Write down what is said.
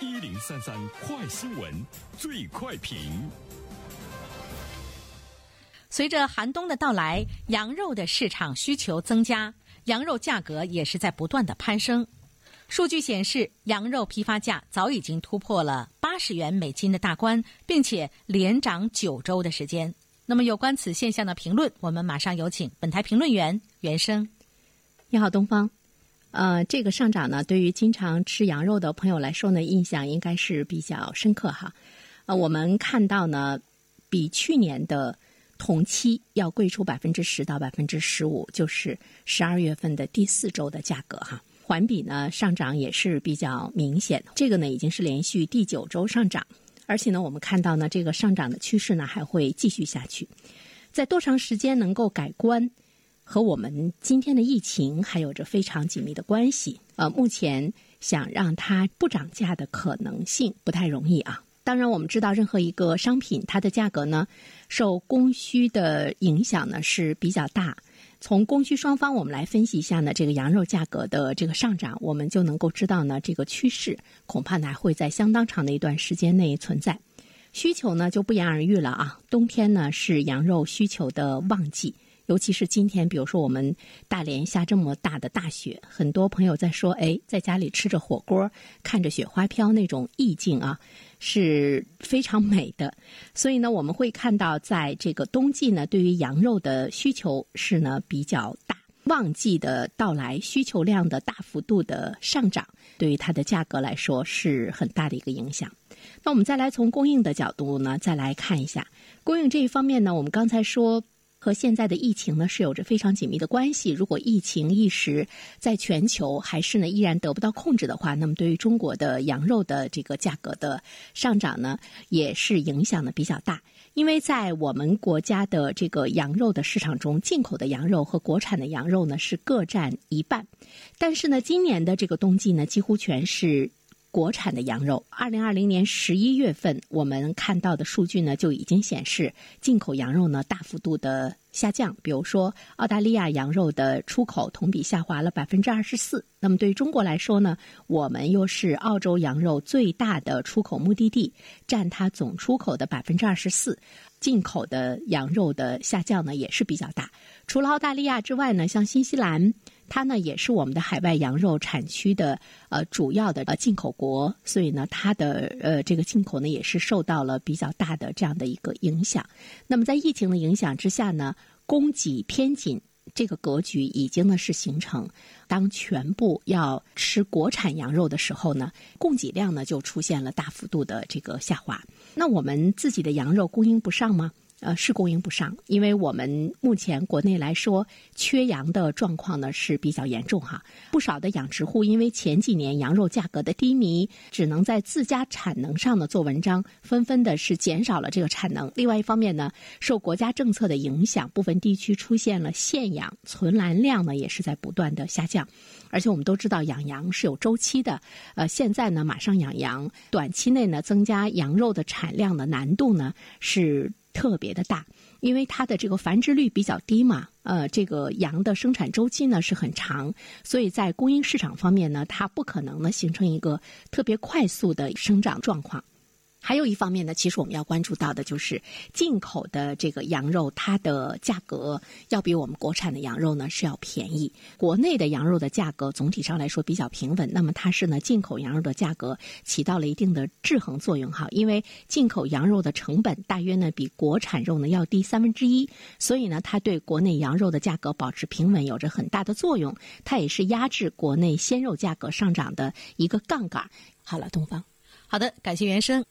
1033快新闻最快评。随着寒冬的到来，羊肉的市场需求增加，羊肉价格也是在不断的攀升。数据显示，羊肉批发价早已经突破了80元每斤的大关，并且连涨9周的时间。那么有关此现象的评论，我们马上有请本台评论员袁生。你好，东方。这个上涨呢，对于经常吃羊肉的朋友来说呢，印象应该是比较深刻哈。我们看到呢，比去年的同期要贵出10%到15%，就是12月份的第4周的价格哈。环比呢上涨也是比较明显，这个呢已经是连续第9周上涨，而且呢我们看到呢这个上涨的趋势呢还会继续下去。在多长时间能够改观？和我们今天的疫情还有着非常紧密的关系。目前想让它不涨价的可能性不太容易啊。当然我们知道任何一个商品它的价格呢受供需的影响呢是比较大。从供需双方我们来分析一下呢这个羊肉价格的这个上涨，我们就能够知道呢这个趋势恐怕呢会在相当长的一段时间内存在。需求呢就不言而喻了啊，冬天呢是羊肉需求的旺季。尤其是今天，比如说我们大连下这么大的大雪，很多朋友在说，在家里吃着火锅，看着雪花飘那种意境啊，是非常美的。所以呢，我们会看到，在这个冬季呢，对于羊肉的需求是呢比较大，旺季的到来，需求量的大幅度的上涨，对于它的价格来说是很大的一个影响。那我们再来从供应的角度呢，再来看一下供应这一方面呢，我们刚才说。和现在的疫情呢是有着非常紧密的关系。如果疫情一时在全球还是呢依然得不到控制的话，那么对于中国的羊肉的这个价格的上涨呢，也是影响的比较大。因为在我们国家的这个羊肉的市场中，进口的羊肉和国产的羊肉呢是各占1半，但是呢，今年的这个冬季呢，几乎全是。国产的羊肉2020年11月份我们看到的数据呢就已经显示进口羊肉呢大幅度的下降，比如说澳大利亚羊肉的出口同比下滑了 24%。 那么对于中国来说呢，我们又是澳洲羊肉最大的出口目的地，占它总出口的 24%， 进口的羊肉的下降呢也是比较大。除了澳大利亚之外呢，像新西兰它呢也是我们的海外羊肉产区的主要的进口国，所以呢它的这个进口呢也是受到了比较大的这样的一个影响。那么在疫情的影响之下呢，供给偏紧这个格局已经呢是形成。当全部要吃国产羊肉的时候呢，供给量呢就出现了大幅度的这个下滑。那我们自己的羊肉供应不上吗？是供应不上，因为我们目前国内来说缺羊的状况呢是比较严重哈。不少的养殖户因为前几年羊肉价格的低迷，只能在自家产能上呢做文章，纷纷的是减少了这个产能。另外一方面呢，受国家政策的影响，部分地区出现了限养，存栏量呢也是在不断的下降。而且我们都知道养羊是有周期的，现在呢马上养羊，短期内呢增加羊肉的产量的难度呢是特别的大，因为它的这个繁殖率比较低嘛，这个羊的生产周期呢是很长，所以在供应市场方面呢，它不可能呢形成一个特别快速的生长状况。还有一方面呢，其实我们要关注到的就是进口的这个羊肉，它的价格要比我们国产的羊肉呢是要便宜。国内的羊肉的价格总体上来说比较平稳，那么它是呢进口羊肉的价格起到了一定的制衡作用哈，因为进口羊肉的成本大约呢比国产肉呢要低1/3，所以呢它对国内羊肉的价格保持平稳有着很大的作用，它也是压制国内鲜肉价格上涨的一个杠杆。好了，东方。好的，感谢袁生。